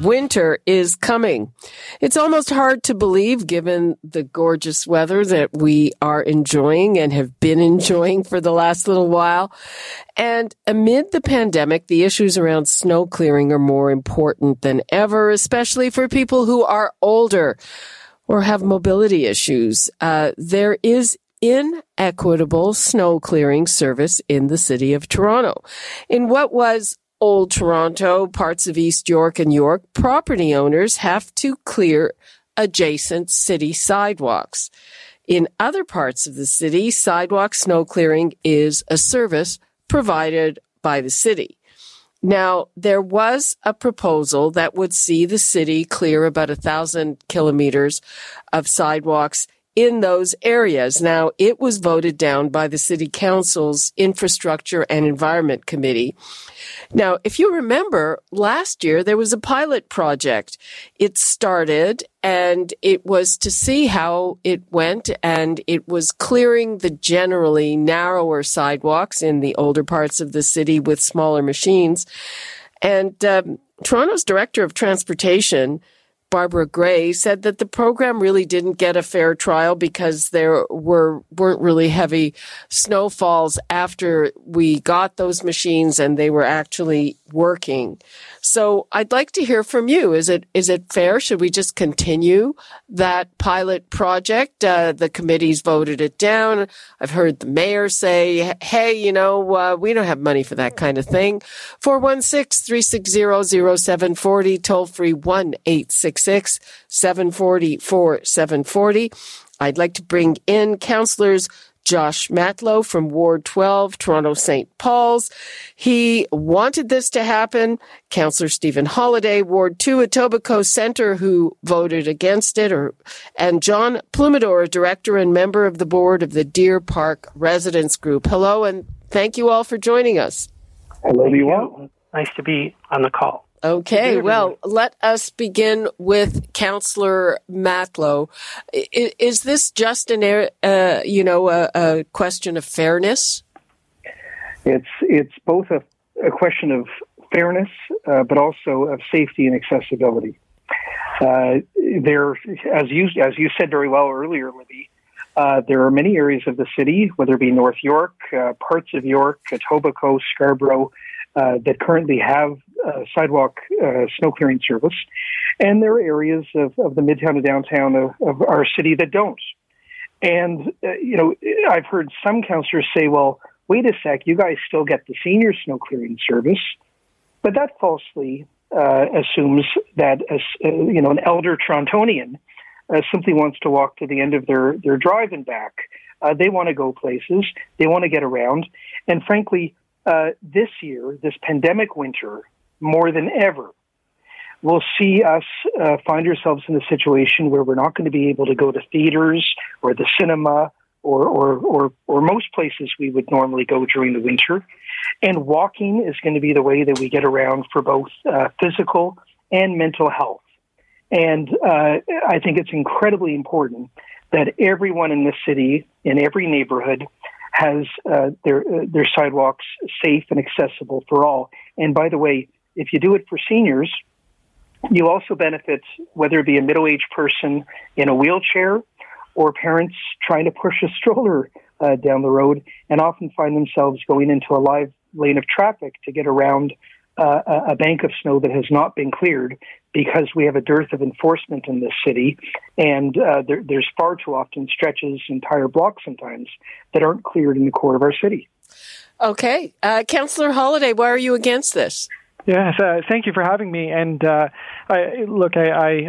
Winter is coming. It's almost hard to believe, given the gorgeous weather that we are enjoying and have been enjoying for the last little while. And amid the pandemic, the issues around snow clearing are more important than ever, especially for people who are older or have mobility issues. There is inequitable snow clearing service in the city of Toronto. In what was Old Toronto, parts of East York and York, property owners have to clear adjacent city sidewalks. In other parts of the city, sidewalk snow clearing is a service provided by the city. Now, there was a proposal that would see the city clear about 1,000 kilometers of sidewalks in those areas. Now, it was voted down by the City Council's Infrastructure and Environment Committee. Now, if you remember, last year there was a pilot project. It started and it was to see how it went, and it was clearing the generally narrower sidewalks in the older parts of the city with smaller machines. And Toronto's Director of Transportation, Barbara Gray, said that the program really didn't get a fair trial because there weren't really heavy snowfalls after we got those machines and they were actually working. So I'd like to hear from you. Is it fair? Should we just continue that pilot project? The committee's voted it down. I've heard the mayor say, hey, we don't have money for that kind of thing. 416-360-0740, toll-free 1-866-740-4740. I'd like to bring in councillors Josh Matlow from Ward 12, Toronto-St. Paul's. He wanted this to happen. Councillor Stephen Holyday, Ward 2, Etobicoke Centre, who voted against it, and John Plumadore, Director and Member of the Board of the Deer Park Residents Group. Hello, and thank you all for joining us. Hello, you all. Nice to be on the call. Okay, well, let us begin with Councillor Matlow. Is this just a question of fairness? It's both a question of fairness, but also of safety and accessibility. As you said very well earlier, Libby, there are many areas of the city, whether it be North York, parts of York, Etobicoke, Scarborough, that currently have sidewalk snow clearing service, and there are areas of the midtown to downtown of our city that don't. And, I've heard some councillors say, well, wait a sec, you guys still get the senior snow clearing service, but that falsely assumes that, an elder Torontonian simply wants to walk to the end of their drive and back. They want to go places, they want to get around, and frankly, this year, this pandemic winter, more than ever, will see us find ourselves in a situation where we're not going to be able to go to theaters or the cinema or most places we would normally go during the winter. And walking is going to be the way that we get around for both physical and mental health. And I think it's incredibly important that everyone in the city, in every neighborhood, has their sidewalks safe and accessible for all. And by the way, if you do it for seniors, you also benefit, whether it be a middle-aged person in a wheelchair or parents trying to push a stroller down the road and often find themselves going into a live lane of traffic to get around a bank of snow that has not been cleared because we have a dearth of enforcement in this city, and there's far too often stretches, entire blocks sometimes, that aren't cleared in the core of our city. Okay. Councillor Holyday, why are you against this? Yes, thank you for having me. And I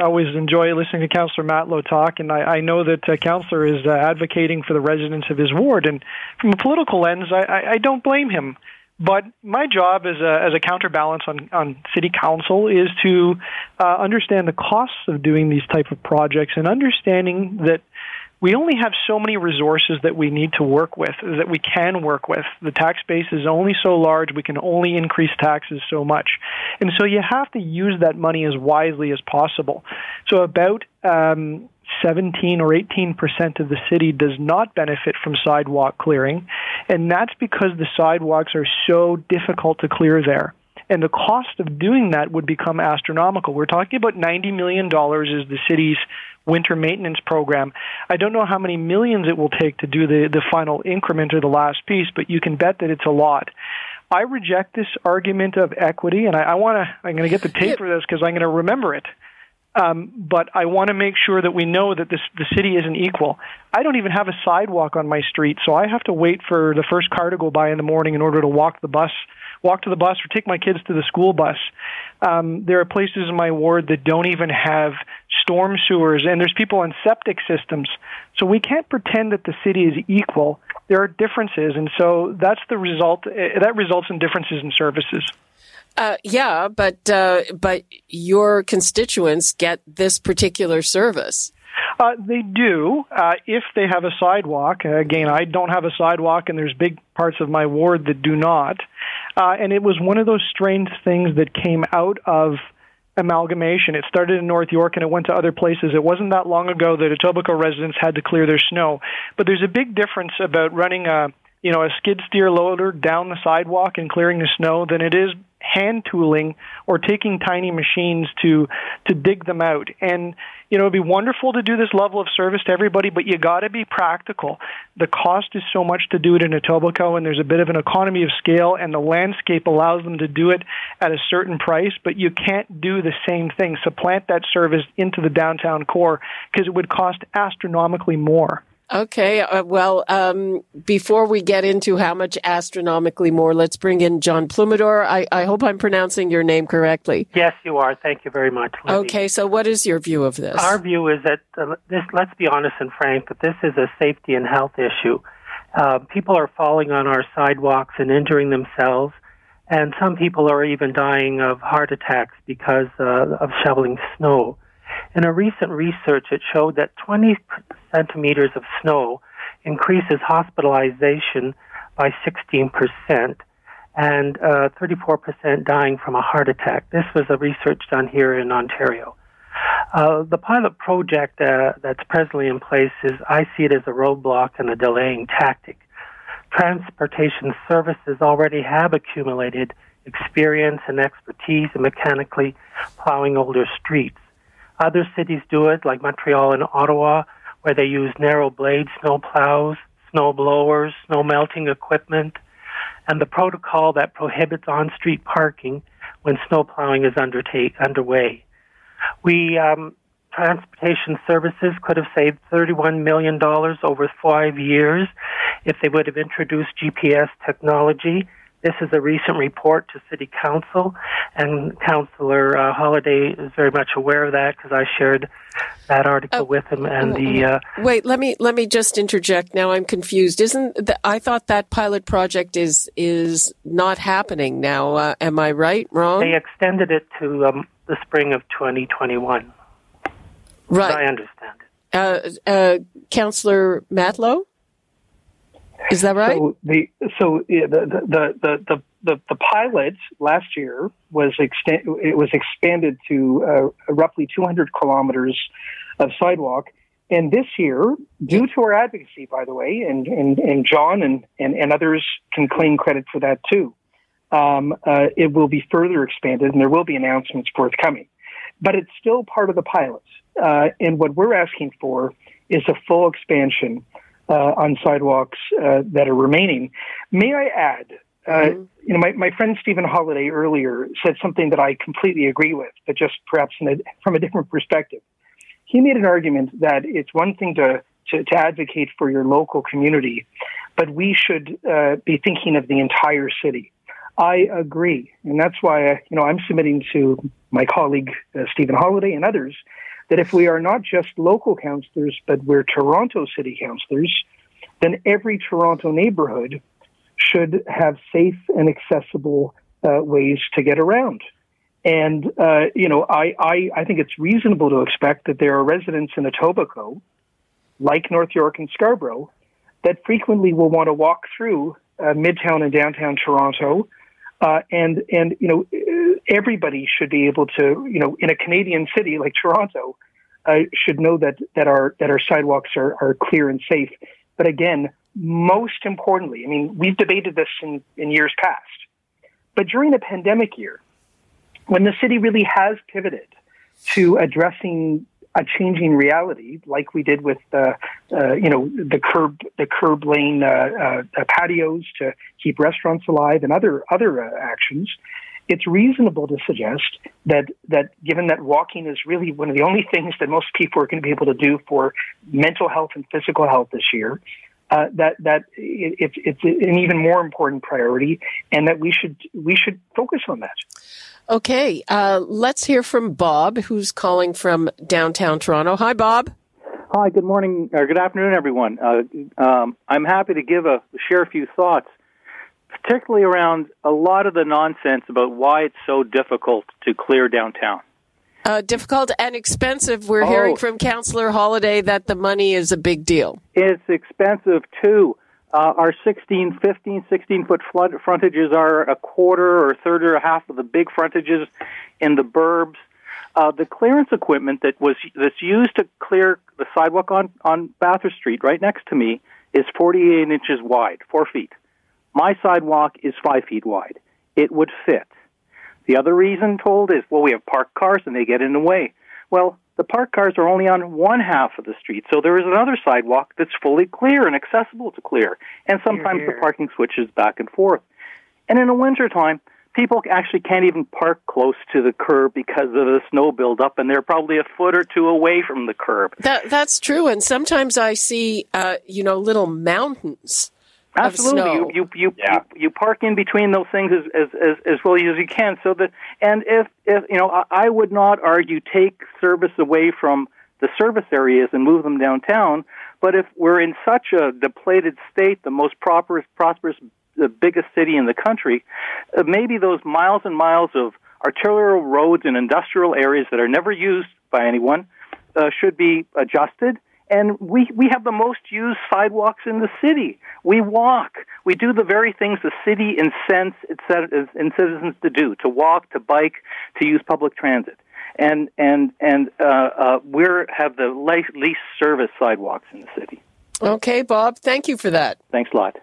always enjoy listening to Councillor Matlow talk, and I know that Councillor is advocating for the residents of his ward. And from a political lens, I don't blame him. But my job as a counterbalance on city council is to understand the costs of doing these type of projects, and understanding that we only have so many resources that we need to work with, that we can work with. The tax base is only so large, we can only increase taxes so much. And so you have to use that money as wisely as possible. So about 17 or 18% of the city does not benefit from sidewalk clearing, and that's because the sidewalks are so difficult to clear there. And the cost of doing that would become astronomical. We're talking about $90 million is the city's winter maintenance program. I don't know how many millions it will take to do the final increment or the last piece, but you can bet that it's a lot. I reject this argument of equity, and I'm going to get the tape for this because I'm going to remember it. But I want to make sure that we know that the city isn't equal. I don't even have a sidewalk on my street, so I have to wait for the first car to go by in the morning in order to walk to the bus, or take my kids to the school bus. There are places in my ward that don't even have storm sewers, and there's people on septic systems. So we can't pretend that the city is equal. There are differences, and so that's the result. That results in differences in services. But your constituents get this particular service. They do, if they have a sidewalk. Again, I don't have a sidewalk, and there's big parts of my ward that do not. And it was one of those strange things that came out of amalgamation. It started in North York and it went to other places. It wasn't that long ago that Etobicoke residents had to clear their snow. But there's a big difference about running a skid steer loader down the sidewalk and clearing the snow than it is hand tooling or taking tiny machines to dig them out. And, you know, it'd be wonderful to do this level of service to everybody, but you got to be practical. The cost is so much to do it in Etobicoke, and there's a bit of an economy of scale, and the landscape allows them to do it at a certain price, but you can't do the same thing, supplant that service into the downtown core, because it would cost astronomically more. Okay. Before we get into how much astronomically more, let's bring in John Plumadore. I hope I'm pronouncing your name correctly. Yes, you are. Thank you very much, Libby. Okay. So what is your view of this? Our view is that let's be honest and frank, that this is a safety and health issue. People are falling on our sidewalks and injuring themselves, and some people are even dying of heart attacks because of shoveling snow. In a recent research, it showed that 20 centimeters of snow increases hospitalization by 16% and 34% dying from a heart attack. This was a research done here in Ontario. The pilot project that's presently in place is, I see it as a roadblock and a delaying tactic. Transportation services already have accumulated experience and expertise in mechanically plowing older streets. Other cities do it, like Montreal and Ottawa, where they use narrow blade snow plows, snow blowers, snow melting equipment, and the protocol that prohibits on-street parking when snow plowing is underway. Transportation services could have saved $31 million over 5 years if they would have introduced GPS technology. This is a recent report to City Council, and Councillor Holyday is very much aware of that because I shared that article with him. And wait, let me just interject. Now I'm confused. I thought that pilot project is not happening now? Am I right? Wrong? They extended it to the spring of 2021. Right, as I understand it. Councillor Matlow. Is that right? So the pilot last year was expanded to roughly 200 kilometers of sidewalk, and this year, due to our advocacy, by the way, and John and others can claim credit for that too. It will be further expanded, and there will be announcements forthcoming. But it's still part of the pilot, and what we're asking for is a full expansion on sidewalks that are remaining. May I add, my friend Stephen Holyday earlier said something that I completely agree with, but just perhaps from a different perspective. He made an argument that it's one thing to advocate for your local community, but we should be thinking of the entire city. I agree, and that's why I'm submitting to my colleague Stephen Holyday and others that if we are not just local councillors, but we're Toronto city councillors, then every Toronto neighborhood should have safe and accessible ways to get around. And, you know, I think it's reasonable to expect that there are residents in Etobicoke, like North York and Scarborough, that frequently will want to walk through Midtown and downtown Toronto. And, you know, everybody should be able to, you know, in a Canadian city like Toronto, should know that our sidewalks are clear and safe. But again, most importantly, I mean, we've debated this in years past, but during a pandemic year, when the city really has pivoted to addressing a changing reality, like we did with you know, the curb lane patios to keep restaurants alive and other actions, it's reasonable to suggest that given that walking is really one of the only things that most people are going to be able to do for mental health and physical health this year, that it's an even more important priority, and that we should focus on that. Okay, let's hear from Bob, who's calling from downtown Toronto. Hi, Bob. Hi, good morning, or good afternoon, everyone. I'm happy to share a few thoughts, particularly around a lot of the nonsense about why it's so difficult to clear downtown. Difficult and expensive. We're hearing from Councillor Holyday that the money is a big deal. It's expensive, too. Our 16-foot frontages are a quarter or a third or a half of the big frontages in the burbs. The clearance equipment that's used to clear the sidewalk on Bathurst Street right next to me is 48 inches wide, 4 feet. My sidewalk is 5 feet wide. It would fit. The other reason told is, well, we have parked cars and they get in the way. Well, the parked cars are only on one half of the street, so there is another sidewalk that's fully clear and accessible to clear, and sometimes the parking switches back and forth. And in the wintertime, people actually can't even park close to the curb because of the snow buildup, and they're probably a foot or two away from the curb. That's true, and sometimes I see, you know, little mountains. Absolutely, you park in between those things as well as you can. So that, and if you know, I would not argue take service away from the service areas and move them downtown. But if we're in such a depleted state, the most prosperous, the biggest city in the country, maybe those miles and miles of arterial roads and industrial areas that are never used by anyone should be adjusted. And we have the most used sidewalks in the city. We walk. We do the very things the city incents citizens to do, to walk, to bike, to use public transit. And we have the least service sidewalks in the city. Okay, Bob. Thank you for that. Thanks a lot.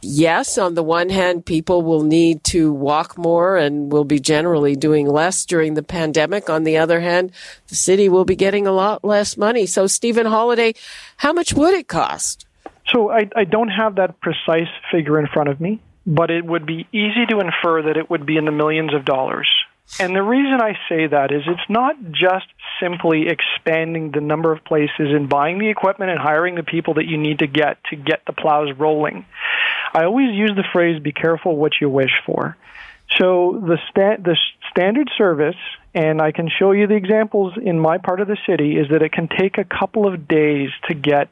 Yes, on the one hand, people will need to walk more and will be generally doing less during the pandemic. On the other hand, the city will be getting a lot less money. So, Stephen Holyday, how much would it cost? So I don't have that precise figure in front of me, but it would be easy to infer that it would be in the millions of dollars. And the reason I say that is it's not just simply expanding the number of places and buying the equipment and hiring the people that you need to get the plows rolling. I always use the phrase, be careful what you wish for. So the standard service, and I can show you the examples in my part of the city, is that it can take a couple of days to get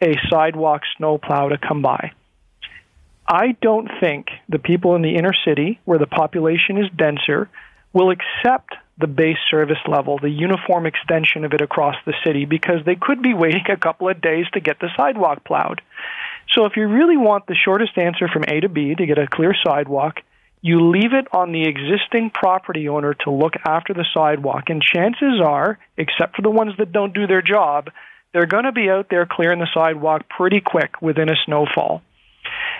a sidewalk snowplow to come by. I don't think the people in the inner city, where the population is denser, will accept the base service level, the uniform extension of it across the city, because they could be waiting a couple of days to get the sidewalk plowed. So if you really want the shortest answer from A to B to get a clear sidewalk, you leave it on the existing property owner to look after the sidewalk. And chances are, except for the ones that don't do their job, they're going to be out there clearing the sidewalk pretty quick within a snowfall.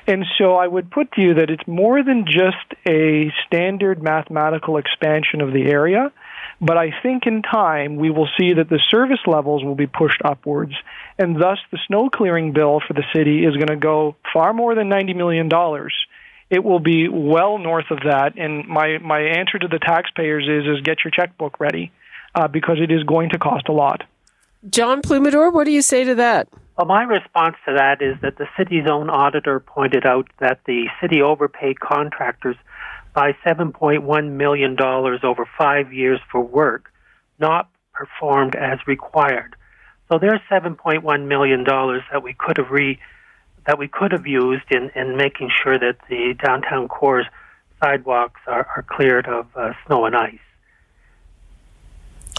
And so I would put to you that it's more than just a standard mathematical expansion of the area, but I think in time we will see that the service levels will be pushed upwards, and thus the snow clearing bill for the city is going to go far more than $90 million. It will be well north of that, and my answer to the taxpayers is get your checkbook ready, because it is going to cost a lot. John Plumadore, what do you say to that? Well, my response to that is that the city's own auditor pointed out that the city overpaid contractors by $7.1 million over 5 years for work not performed as required. So there's $7.1 million that we could have that we could have used in making sure that the downtown core's sidewalks are cleared of snow and ice.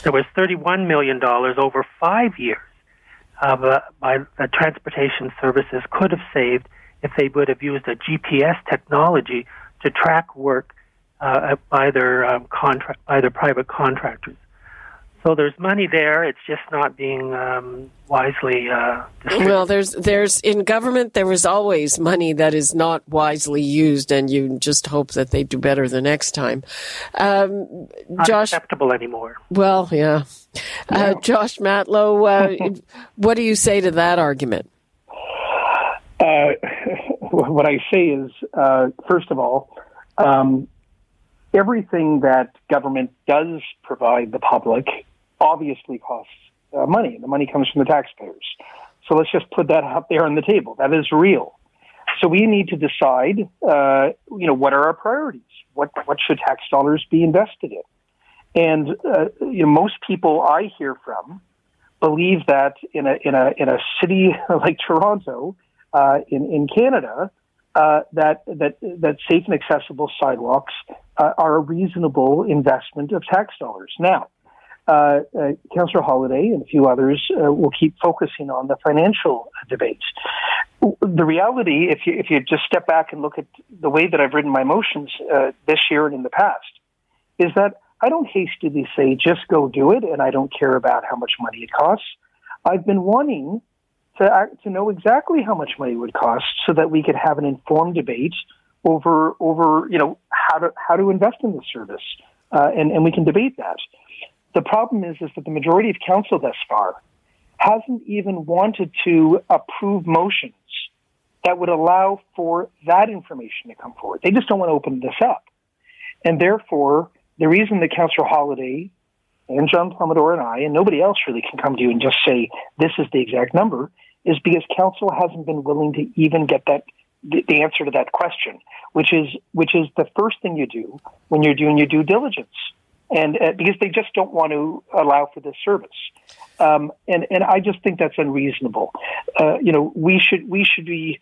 There was $31 million over 5 years by the transportation services could have saved if they would have used a GPS technology to track work by their private contractors. So there's money there. It's just not being wisely distributed. Well, there's in government, there is always money that is not wisely used, and you just hope that they do better the next time. Josh, not acceptable anymore. Well, yeah. Josh Matlow, what do you say to that argument? What I say is, first of all, everything that government does provide the public obviously costs money. The money comes from the taxpayers. So let's just put that out there on the table. That is real. So we need to decide, what are our priorities? What should tax dollars be invested in? And most people I hear from believe that in a city like Toronto, in Canada, that safe and accessible sidewalks are a reasonable investment of tax dollars. Now, Councillor Holyday and a few others will keep focusing on the financial debate. The reality, if you just step back and look at the way that I've written my motions this year and in the past, is that I don't hastily say, just go do it, and I don't care about how much money it costs. I've been wanting to know exactly how much money it would cost so that we could have an informed debate over how to invest in this service. And we can debate that. The problem is that the majority of council thus far hasn't even wanted to approve motions that would allow for that information to come forward. They just don't want to open this up. And therefore, the reason that Councillor Holyday and John Plumadore and I, and nobody else really can come to you and just say, this is the exact number, is because council hasn't been willing to even get the answer to that question, which is the first thing you do when you're doing your due diligence, and because they just don't want to allow for this service, and I just think that's unreasonable. We should be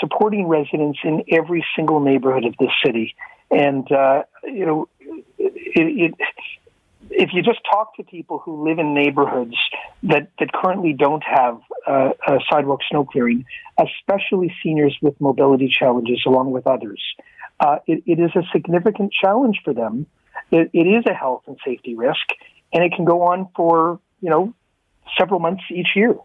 supporting residents in every single neighborhood of this city, and if you just talk to people who live in neighborhoods that currently don't have a sidewalk snow clearing, especially seniors with mobility challenges along with others, it is a significant challenge for them. It is a health and safety risk, and it can go on for, several months each year.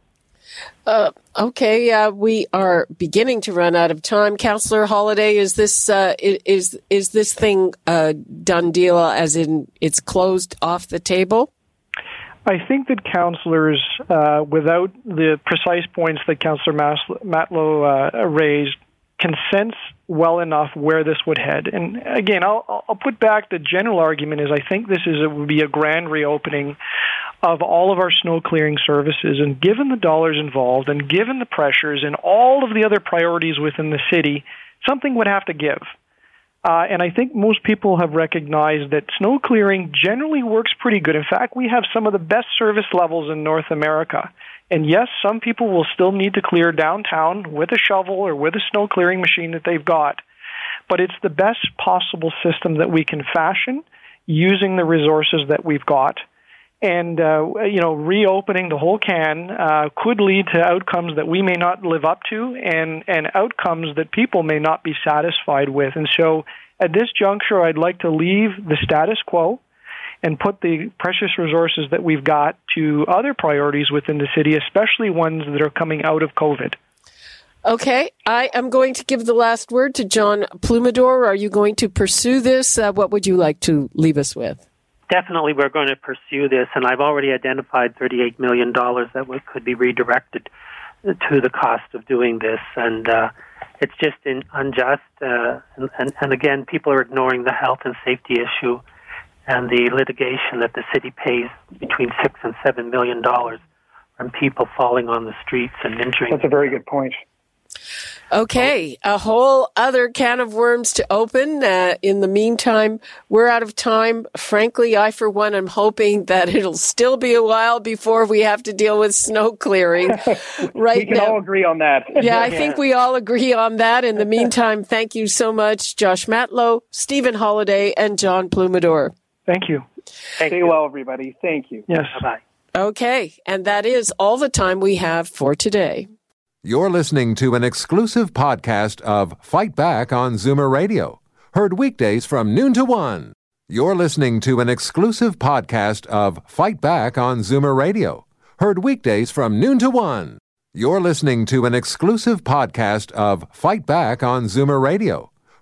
We are beginning to run out of time. Councillor Holyday, is this is this thing done deal, as in it's closed off the table? I think that councillors, without the precise points that Councillor Matlow raised, can sense well enough where this would head. And again, I'll put back the general argument is I think it would be a grand reopening of all of our snow clearing services. And given the dollars involved and given the pressures and all of the other priorities within the city, something would have to give. And I think most people have recognized that snow clearing generally works pretty good. In fact, we have some of the best service levels in North America. And yes, some people will still need to clear downtown with a shovel or with a snow clearing machine that they've got. But it's the best possible system that we can fashion using the resources that we've got. And, reopening the whole can could lead to outcomes that we may not live up to and outcomes that people may not be satisfied with. And so at this juncture, I'd like to leave the status quo and put the precious resources that we've got to other priorities within the city, especially ones that are coming out of COVID. Okay. I am going to give the last word to John Plumadore. Are you going to pursue this? What would you like to leave us with? Definitely, we're going to pursue this, and I've already identified $38 million that could be redirected to the cost of doing this, and it's just unjust. And again, people are ignoring the health and safety issue and the litigation that the city pays between $6 and $7 million from people falling on the streets and injuring them. That's a very good point. Okay, a whole other can of worms to open. In the meantime, we're out of time. Frankly, I, for one, am hoping that it'll still be a while before we have to deal with snow clearing. Right, we can all agree on that. Yeah, I think we all agree on that. In the meantime, thank you so much, Josh Matlow, Stephen Holyday, and John Plumadore. Thank you. Stay well, everybody. Thank you. Yes. Bye-bye. Okay, and that is all the time we have for today. You're listening to an exclusive podcast of Fight Back on Zoomer Radio. Heard weekdays from noon to one. You're listening to an exclusive podcast of Fight Back on Zoomer Radio. Heard weekdays from noon to one. You're listening to an exclusive podcast of Fight Back on Zoomer Radio.